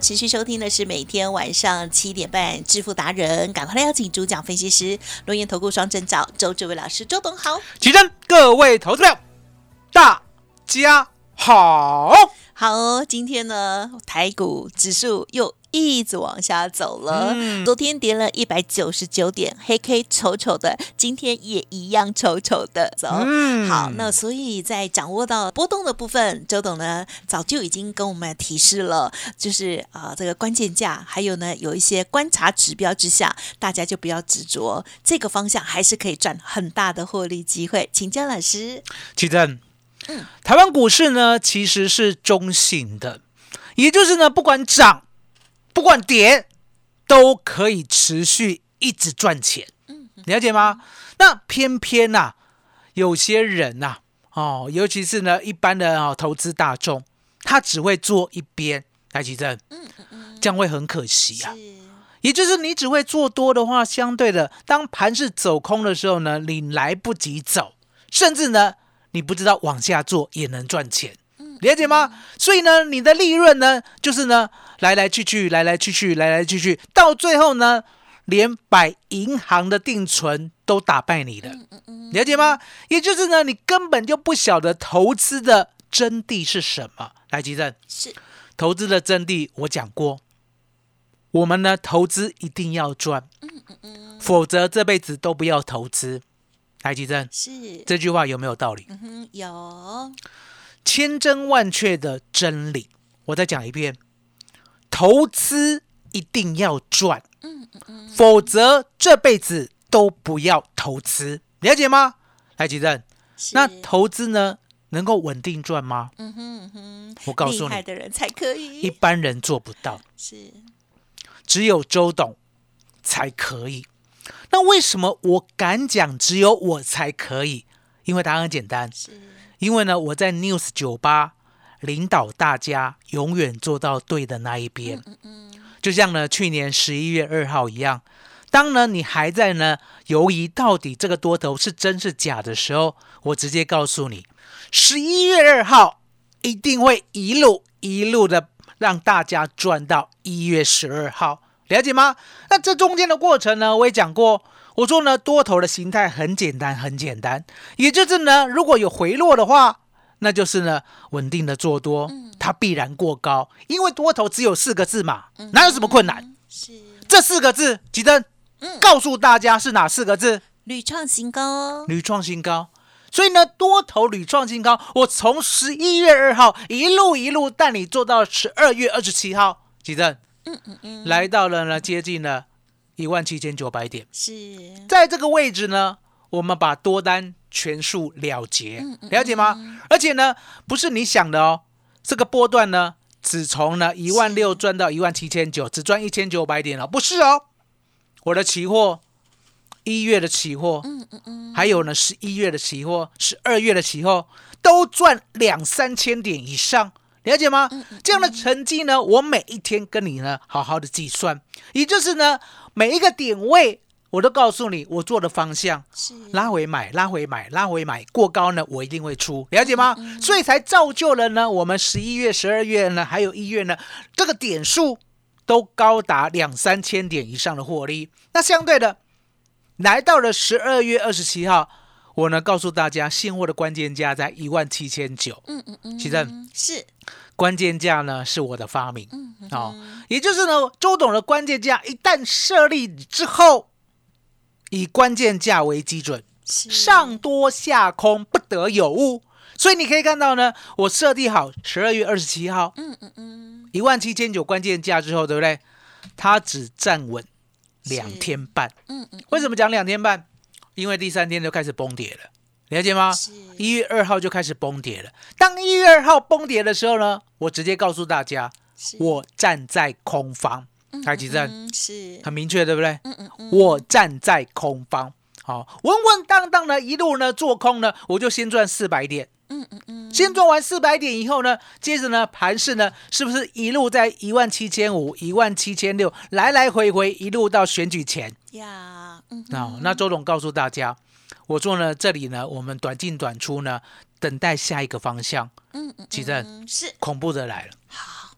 持续收听的是每天晚上7点半致富达人，赶快来邀请主讲分析师轮源投顾双证照周志伟老师。周董好，齐真各位投资朋友大家好。好，今天呢台股指数又一直往下走了，昨天跌了199点，黑 K 丑丑的，今天也一样丑丑的走。好，那所以在掌握到波动的部分，周董呢早就已经跟我们提示了，就是这个关键价，还有呢有一些观察指标之下，大家就不要执着，这个方向还是可以赚很大的获利机会。请教老师。其实台湾股市呢其实是中性的，也就是呢不管涨不管跌都可以持续一直赚钱，了解吗？那偏偏啊有些人啊尤其是呢一般的投资大众，他只会做一边，来奇正，这样会很可惜啊。也就是你只会做多的话，相对的当盘势走空的时候呢，你来不及走，甚至呢你不知道往下做也能赚钱，了解吗？所以呢你的利润呢就是呢来来去去，到最后呢连摆银行的定存都打败你了，了解吗？也就是呢你根本就不晓得投资的真谛是什么。来奇正，是投资的真谛我讲过，我们呢投资一定要赚，否则这辈子都不要投资。来奇正，是这句话有没有道理？有千真万确的真理。我再讲一遍，投资一定要赚，否则这辈子都不要投资，了解吗？来奇正，那投资呢能够稳定赚吗？我告诉你，厉害的人才可以，一般人做不到，是只有周董才可以。那为什么我敢讲只有我才可以？因为答案很简单，是因为呢我在 News98 领导大家永远做到对的那一边，就像呢去年11月2号一样，当呢你还在呢犹疑到底这个多头是真是假的时候，我直接告诉你，11月2号一定会一路一路的让大家赚到1月12号，了解吗？那这中间的过程呢，我也讲过，我说呢多头的形态很简单很简单，也就是呢如果有回落的话，那就是呢稳定的做多，它必然过高，因为多头只有4个字嘛，哪有什么困难？是这4个字，奇珍告诉大家是哪4个字？屡创新高，屡创新高。所以呢多头屡创新高，我从11月2号一路一路带你做到12月27号奇珍，来到了呢接近了17900点，是在这个位置呢我们把多单全数了结，了解吗？而且呢不是你想的哦，这个波段呢只从呢16000赚到17900，只赚1900点哦，不是哦。我的期货1月的期货，还有呢11月的期货，12月的期货都赚2-3000点以上，了解吗？这样的成绩呢我每一天跟你呢好好的计算，也就是呢每一个点位我都告诉你我做的方向，拉回买拉回买拉回买，过高呢我一定会出，了解吗？所以才造就了呢我们11月12月呢还有1月呢这个点数都高达2-3000点以上的获利。那相对的来到了12月27号我呢告诉大家现货的关键价在17900，其实是关键价呢是我的发明，也就是呢周董的关键价一旦设立之后，以关键价为基准，上多下空不得有误，所以你可以看到呢，我设定好12月27号17900关键价之后，对不对？它只站稳2天半。为什么讲2天半？因为第三天就开始崩跌了，了解吗？1月2号就开始崩跌了。当1月2号崩跌的时候呢，我直接告诉大家，我站在空方。台积电很明确，对不对？我站在空方。好，稳稳当当的一路呢做空呢，我就先赚400点。先赚完400点以后呢，接着呢盘势呢是不是一路在17500、17600来来回回一路到选举前呀？那周董告诉大家，我说呢这里呢我们短进短出呢，等待下一个方向。奇正是恐怖的来了。好，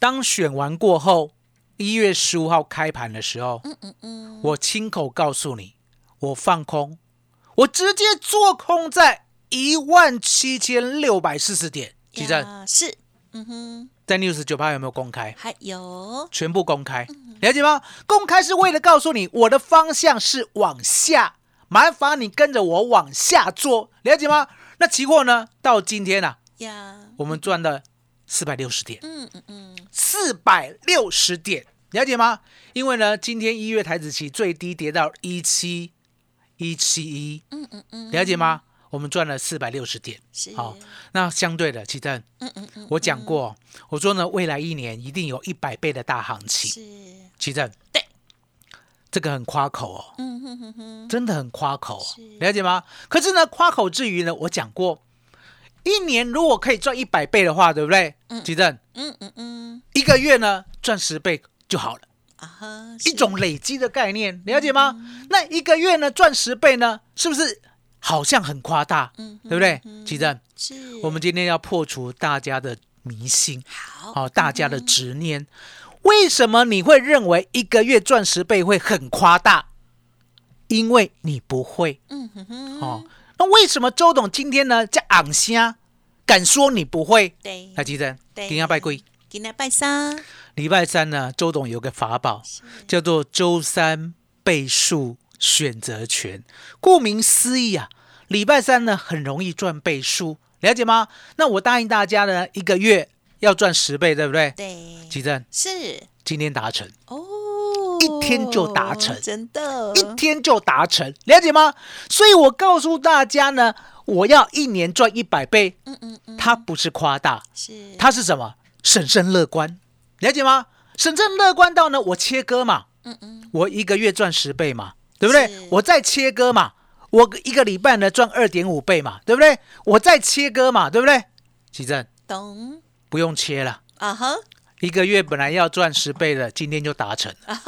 当选完过后，1月15号开盘的时候，我亲口告诉你。我放空，我直接做空在17640点，奇正是，在 News98 有没有公开？还有，全部公开，了解吗？公开是为了告诉你，我的方向是往下，麻烦你跟着我往下做，了解吗？那期货呢？到今天啊，我们赚了460点，460点，了解吗？因为呢，今天1月台指期最低跌到17171，了解吗？我们赚了460点。好，那相对的，奇正，我讲过，我说呢，未来一年一定有100倍的大行情。奇正，对，这个很夸口哦，真的很夸口哦，了解吗？可是呢，夸口之余呢，我讲过，一年如果可以赚100倍的话，对不对？奇正，一个月呢赚10倍就好了。一种累积的概念，了解吗？那一个月呢赚10倍呢，是不是好像很夸大？对不对？奇正，我们今天要破除大家的迷信，好，大家的执念。为什么你会认为一个月赚10倍会很夸大？因为你不会。那为什么周董今天呢这昂声敢说你不会？对，来，奇正，今天拜跪。礼拜三呢，周董有个法宝叫做周三倍数选择权。顾名思义啊，礼拜三呢很容易赚倍数，了解吗？那我答应大家呢，一个月要赚10倍，对不对？对，奇正是今天达成哦，一天就达成，真的，一天就达成，了解吗？所以我告诉大家呢，我要一年赚100倍，它不是夸大，是它是什么？审慎乐观，了解吗？审慎乐观到呢，我切割嘛，我一个月赚10倍嘛，对不对？我再切割嘛，我一个礼拜呢赚2.5倍嘛，对不对？我再切割嘛，对不对？奇正，懂？不用切了啊哈，一个月本来要赚10倍的，今天就达成了。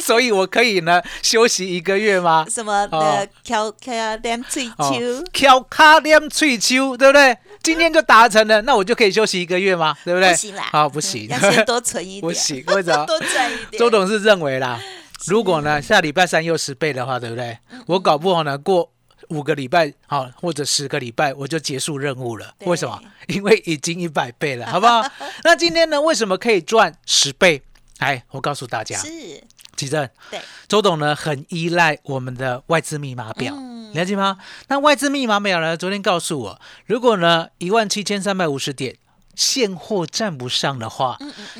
所以我可以呢休息一个月吗？什么的翘卡点翠秋，翘卡点翠秋，对不对？今天就达成了，那我就可以休息一个月吗？对不对？不行啦，啊，不行，要先多存一点。不行，为什么？多存一点。周董是认为啦，如果呢下礼拜三又10倍的话，对不对？我搞不好呢过5个礼拜，好，或者10个礼拜，我就结束任务了。为什么？因为已经100倍了，好不好？那今天呢，为什么可以赚10倍？哎，我告诉大家，是奇正，对，周董呢很依赖我们的外资密码表，了解吗？那外资密码表呢，昨天告诉我，如果呢17350点现货站不上的话，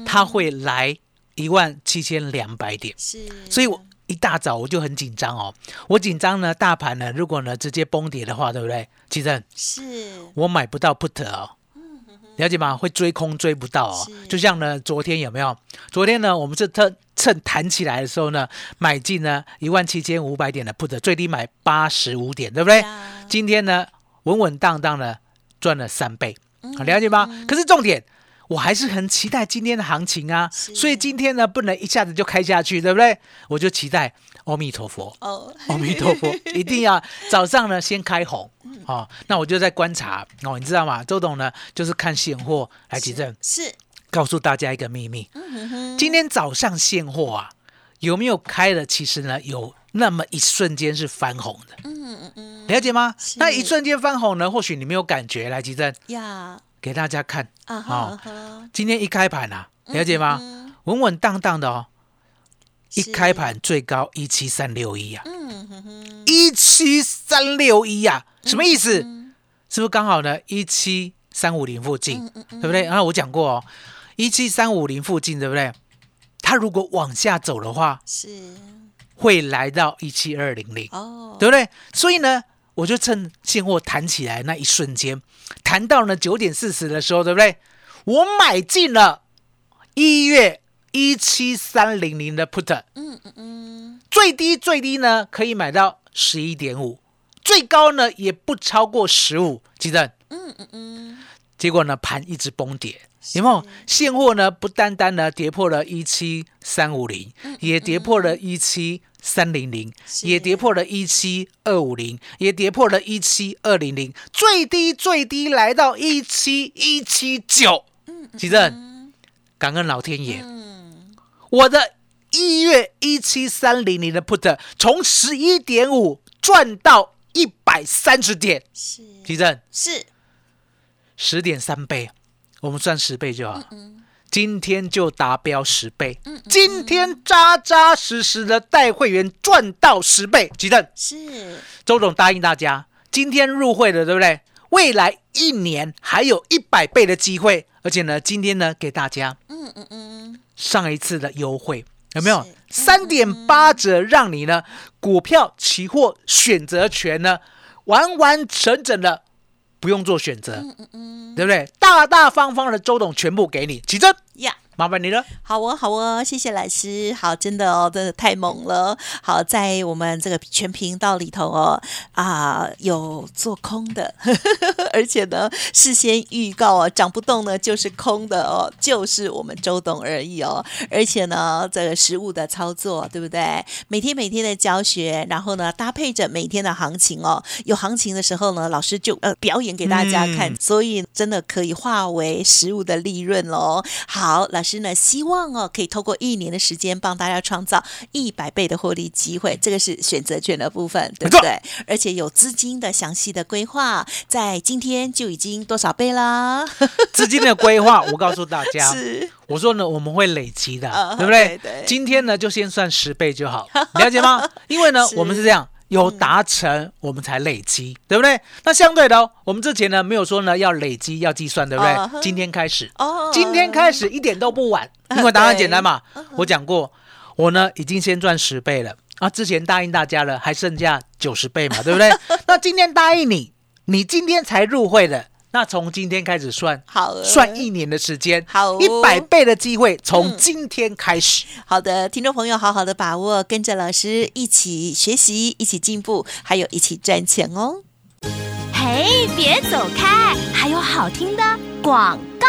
它会来17200点，是，所以我一大早我就很紧张哦，我紧张呢，大盘呢如果呢直接崩跌的话，对不对？奇正，是我买不到 put 哦。了解吗？会追空追不到哦，就像呢，昨天有没有？昨天呢，我们是趁弹起来的时候呢，买进呢17500点的 put， 最低买85点，对不对？今天呢，稳稳当当的赚了3倍，了解吗？可是重点，我还是很期待今天的行情啊，所以今天呢，不能一下子就开下去，对不对？我就期待阿弥陀佛，阿弥陀佛，一定要早上呢先开红。那我就在观察哦，你知道吗？周董呢，就是看现货来提振。是，告诉大家一个秘密，今天早上现货啊，有没有开了？其实呢，有那么一瞬间是翻红的，了解吗？那一瞬间翻红呢，或许你没有感觉，来提振呀，给大家看啊，今天一开盘啊，了解吗？稳稳当当的哦，一开盘最高17361啊，17361啊。什么意思？是不是刚好呢17350附近，对不对？然后我讲过哦，17350附近，对不对？它如果往下走的话，是会来到17200，哦，对不对？所以呢，我就趁现货弹起来那一瞬间，弹到呢9点40的时候，对不对？我买进了1月17300的 put， 最低最低呢可以买到 11.5， 最高呢也不超过15，记得？结果呢盘一直崩跌，有没有？现货呢不单单呢跌破了17350，也跌破了17300，也跌破了17250，也跌破了17200，最低最低来到17179，记得？感恩老天爷，我的1月17300的 put 从 11.5 赚到130点，提振是 10.3 倍，我们赚10倍就好，今天就达标10倍，今天扎扎实实的带会员赚到10倍，提振是周总答应大家今天入会的，对不对？未来一年还有100倍的机会，而且呢今天呢给大家上一次的优惠，有没有？ 3.8 折让你呢股票期货选择权呢完完整整的不用做选择，对不对？大大方方的周董全部给你，起身呀，麻烦你了。好哦，好哦，谢谢老师。好，真的哦，真的太猛了。好，在我们这个全频道里头哦，啊，有做空的，而且呢，事先预告哦，涨不动呢就是空的哦，就是我们周董而已哦。而且呢，这个实务的操作，对不对？每天每天的教学，然后呢，搭配着每天的行情哦。有行情的时候呢，老师就表演给大家看，所以真的可以化为实务的利润喽。好，老师。希望哦可以透过一年的时间帮大家创造100倍的获利机会，这个是选择权的部分，对不对？而且有资金的详细的规划，在今天就已经多少倍啦？资金的规划我告诉大家是，我说呢我们会累积的，对不对？对，今天呢就先算10倍就好，了解吗？因为呢我们是这样，有达成我们才累积，对不对？那相对的，我们之前呢没有说呢要累积要计算，对不对？今天开始，今天开始一点都不晚，因为答案简单嘛。我讲过，我呢已经先赚10倍了啊，之前答应大家了，还剩下90倍嘛，对不对？那今天答应你，你今天才入会的，那从今天开始算，好了，算一年的时间，好，100倍的机会从今天开始。好的，听众朋友，好好的把握，跟着老师一起学习，一起进步，还有一起赚钱哦。嘿，别走开，还有好听的广告。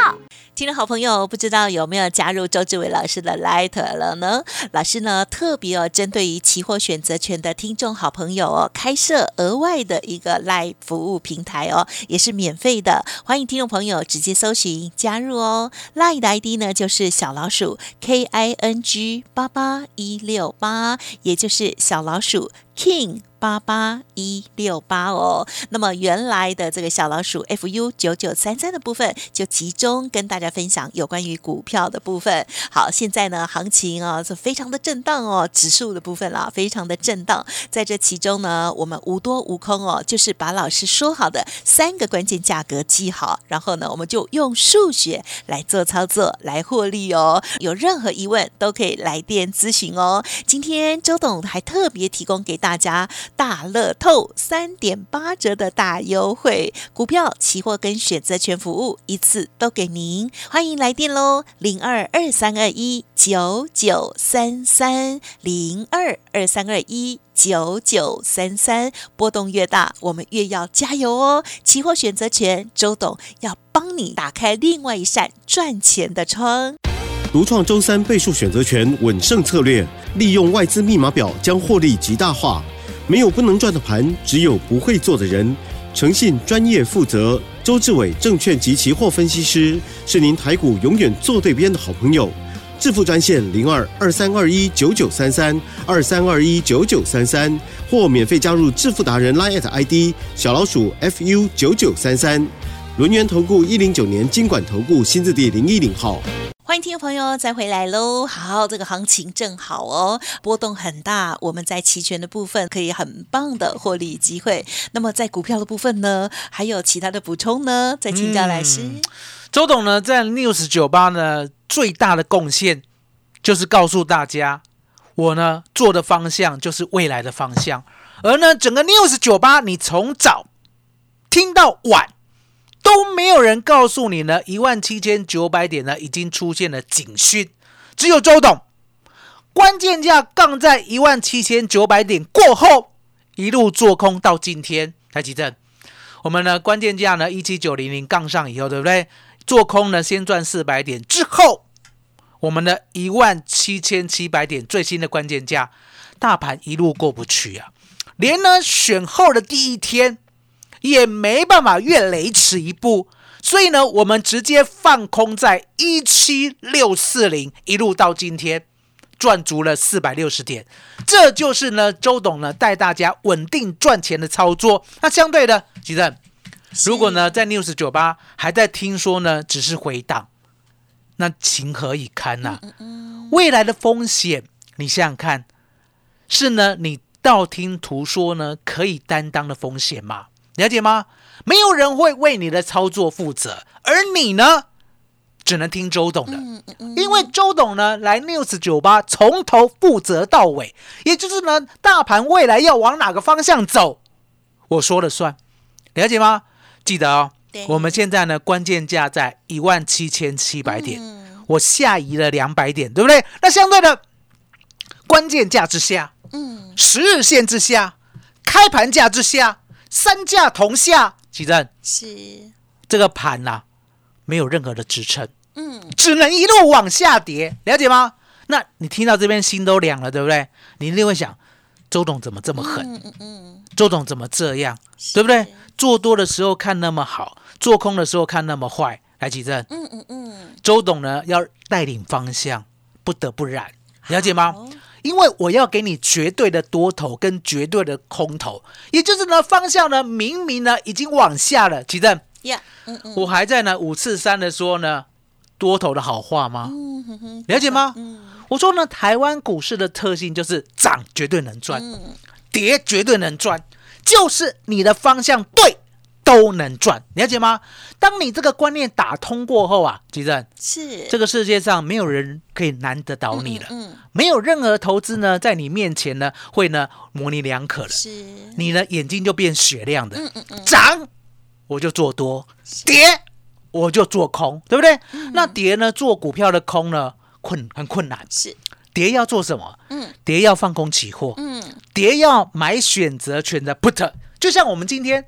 听众好朋友，不知道有没有加入周志伟老师的 Light 了呢？老师呢特别哦，针对于期货选择权的听众好朋友哦，开设额外的一个 Light 服务平台哦，也是免费的，欢迎听众朋友直接搜寻加入哦。Light 的 ID 呢就是小老鼠 KING88168， 也就是小老鼠 King。88168哦，那么原来的这个小老鼠 FU9933 的部分就集中跟大家分享有关于股票的部分。好，现在呢行情啊是非常的震荡哦，指数的部分啦非常的震荡，在这其中呢我们无多无空哦，就是把老师说好的3个关键价格记好，然后呢我们就用数学来做操作来获利哦。有任何疑问都可以来电咨询哦。今天周董还特别提供给大家大乐透 3.8 折的大优惠，股票期货跟选择权服务一次都给您，欢迎来电咯， 0223219933 0223219933， 波动越大我们越要加油哦。期货选择权周董要帮你打开另外一扇赚钱的窗。独创周三倍数选择权稳胜策略，利用外资密码表将获利极大化，没有不能赚的盘，只有不会做的人。诚信、专业、负责，周志伟证券及期货分析师是您台股永远坐对边的好朋友。致富专线0223219933 23219933，或免费加入致富达人 LINE ID 小老鼠 FU9933。轮源投顾109年金管投顾新字第010号。迎听众朋友再回来喽。好，这个行情正好哦，波动很大，我们在期权的部分可以很棒的获利机会。那么在股票的部分呢，还有其他的补充呢？再请教老师。周董呢，在 News98 呢最大的贡献就是告诉大家，我呢做的方向就是未来的方向。而呢，整个 News98 你从早听到晚都没有人告诉你呢，17900点呢已经出现了警讯，只有周董关键价杠在17900点过后一路做空到今天。台积电我们呢关键价呢17900杠上以后，对不对？做空呢先赚400点之后，我们的17700点最新的关键价，大盘一路过不去啊，连呢选后的第一天也没办法越雷池一步，所以呢我们直接放空在17640一路到今天赚足了460点。这就是呢周董呢带大家稳定赚钱的操作。那相对的其实如果呢在 News98 还在听说呢只是回档，那情何以堪啊。未来的风险你想想看，是呢你道听途说呢可以担当的风险嘛，了解吗？没有人会为你的操作负责，而你呢只能听周董的。因为周董呢来 News98 从头负责到尾，也就是呢大盘未来要往哪个方向走我说了算，了解吗？记得哦，我们现在呢关键价在17700点，我下移了200点，对不对？那相对的关键价之下，10日线之下，开盘价之下，三价同下，奇正是这个盘啊没有任何的支撑，只能一路往下跌，了解吗？那你听到这边心都凉了，对不对？你一定会想，周董怎么这么狠，周董怎么这样，对不对？做多的时候看那么好，做空的时候看那么坏，来奇正，周董呢要带领方向，不得不然，了解吗？因为我要给你绝对的多头跟绝对的空头，也就是呢方向呢明明呢已经往下了，奇正，我还在呢5次3的说呢多头的好话吗？了解吗？我说呢台湾股市的特性就是涨绝对能赚，跌绝对能赚，就是你的方向对都能赚，了解吗？当你这个观念打通过后啊，奇正，是这个世界上没有人可以难得倒你了，没有任何投资呢在你面前呢会呢模棱两可了，你呢眼睛就变雪亮的，涨我就做多，跌我就做空，对不对？那跌呢做股票的空呢很困难，是跌要做什么？跌要放空期货，跌要买选择权的 put， 就像我们今天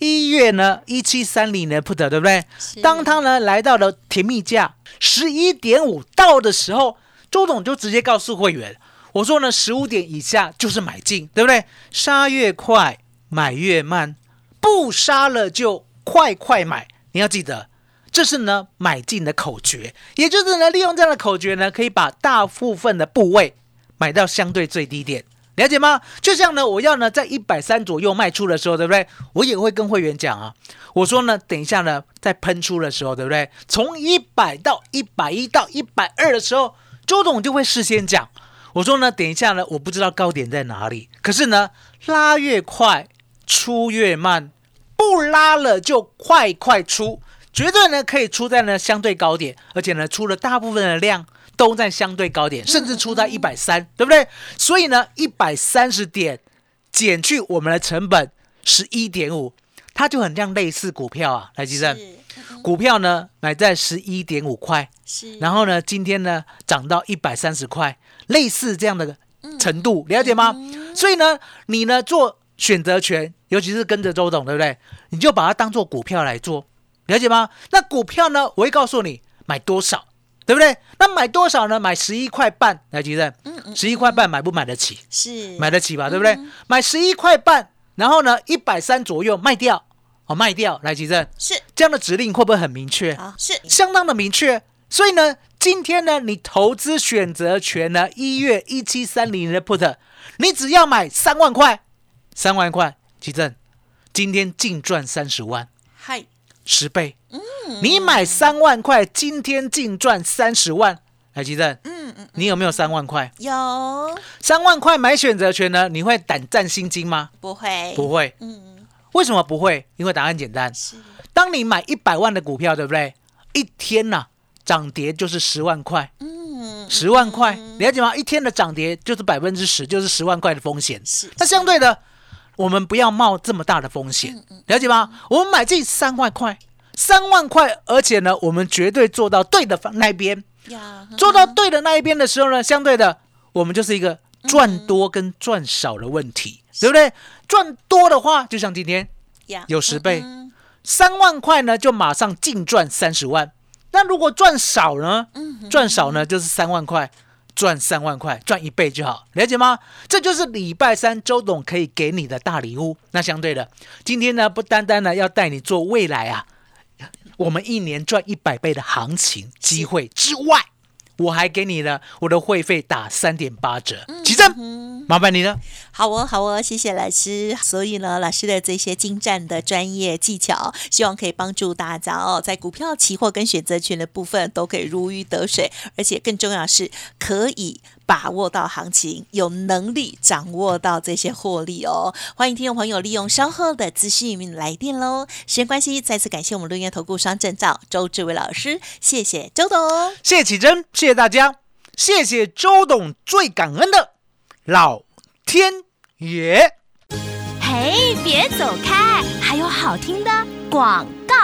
1月呢1730的 put， 对不对？当它呢来到了甜蜜价 11.5 到的时候，周董就直接告诉会员，我说呢15点以下就是买进，对不对？杀越快买越慢，不杀了就快快买，你要记得这是呢买进的口诀，也就是呢利用这样的口诀呢可以把大部分的部位买到相对最低点，了解吗？就像呢我要呢在130左右卖出的时候，对不对？我也会跟会员讲啊，我说呢等一下呢在喷出的时候，对不对？从100到110到120的时候，周董就会事先讲，我说呢等一下呢我不知道高点在哪里，可是呢拉越快出越慢，不拉了就快快出，绝对呢可以出在呢相对高点，而且呢出了大部分的量都在相对高点，甚至出到130，对不对？所以呢130点减去我们的成本 11.5， 它就很像类似股票啊，来吉正，股票呢买在 11.5 块，然后呢今天呢涨到130块，类似这样的程度，了解吗？所以呢你呢做选择权，尤其是跟着周董，对不对？你就把它当做股票来做，了解吗？那股票呢我会告诉你买多少，对不对？那买多少呢？买11块半，来吉正，11块半买不买得起？是买得起吧，对不对？买11块半，然后呢130左右卖掉，卖掉，来吉正，是这样的指令会不会很明确？是相当的明确。所以呢今天呢你投资选择权呢1月1730的 put， 你只要买3万块，吉正今天净赚30万，10倍，你买3万块，今天净赚30万。来，奇正，你有没有3万块？有。3万块买选择权呢？你会胆战心惊吗？不会，不会。为什么不会？因为答案简单。当你买100万的股票，对不对？一天呐，涨跌就是10万块。10万块，了解吗？一天的涨跌就是10%，就是10万块的风险。那相对的，我们不要冒这么大的风险，了解吗？我们买进3万块，3万块，而且呢，我们绝对做到对的那一边。做到对的那一边的时候呢，相对的，我们就是一个赚多跟赚少的问题，对不对？赚多的话，就像今天有10倍，3万块呢就马上净赚30万。那如果赚少呢？赚少呢就是3万块，赚3万块，赚1倍就好，了解吗？这就是礼拜三周董可以给你的大礼物。那相对的，今天呢不单单呢要带你做未来啊，我们一年赚100倍的行情机会之外，我还给你呢，我的会费打3.8折，奇正，麻烦你了。好哦，好哦，谢谢老师。所以呢，老师的这些精湛的专业技巧，希望可以帮助大家哦，在股票、期货跟选择权的部分都可以如鱼得水，而且更重要的是可以把握到行情，有能力掌握到这些获利哦。欢迎听众朋友利用稍后的资讯来电喽。时间关系，再次感谢我们论元投顾双证照周志伟老师，谢谢周董，谢谢启真，谢谢大家，谢谢周董，最感恩的老天爷。嘿，别走开，还有好听的广告。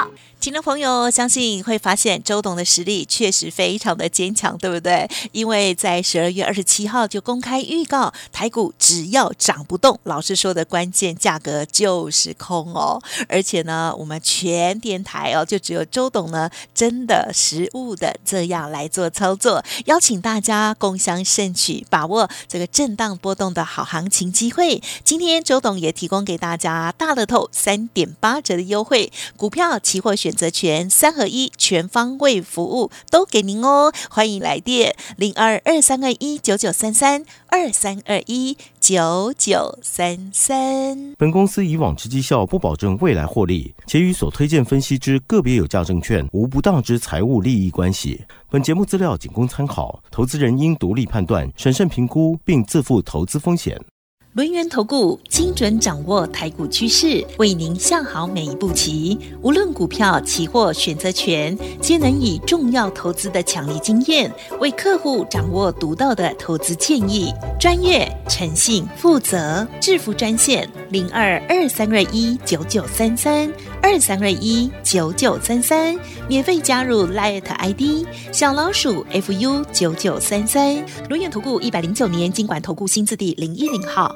听众朋友，相信会发现周董的实力确实非常的坚强，对不对？因为在12月27号就公开预告，台股只要涨不动，老师说的关键价格就是空哦。而且呢，我们全电台哦，就只有周董呢真的实务的这样来做操作，邀请大家共襄盛举，把握这个震荡波动的好行情机会。今天周董也提供给大家大乐透 3.8 折的优惠，股票期货选择权3合1全方位服务都给您哦，欢迎来电0223219933 23219933。本公司以往之绩效不保证未来获利，且与所推荐分析之个别有价证券无不当之财务利益关系。本节目资料仅供参考，投资人应独立判断、审慎评估，并自负投资风险。轮源投顾精准掌握台股趋势，为您下好每一步棋。无论股票、期货、选择权，皆能以重要投资的强力经验，为客户掌握独到的投资建议。专业、诚信、负责，致富专线0223219933 23219933，免费加入 LINE ID 小老鼠 FU9933。轮源投顾109年金管投顾新字第010号。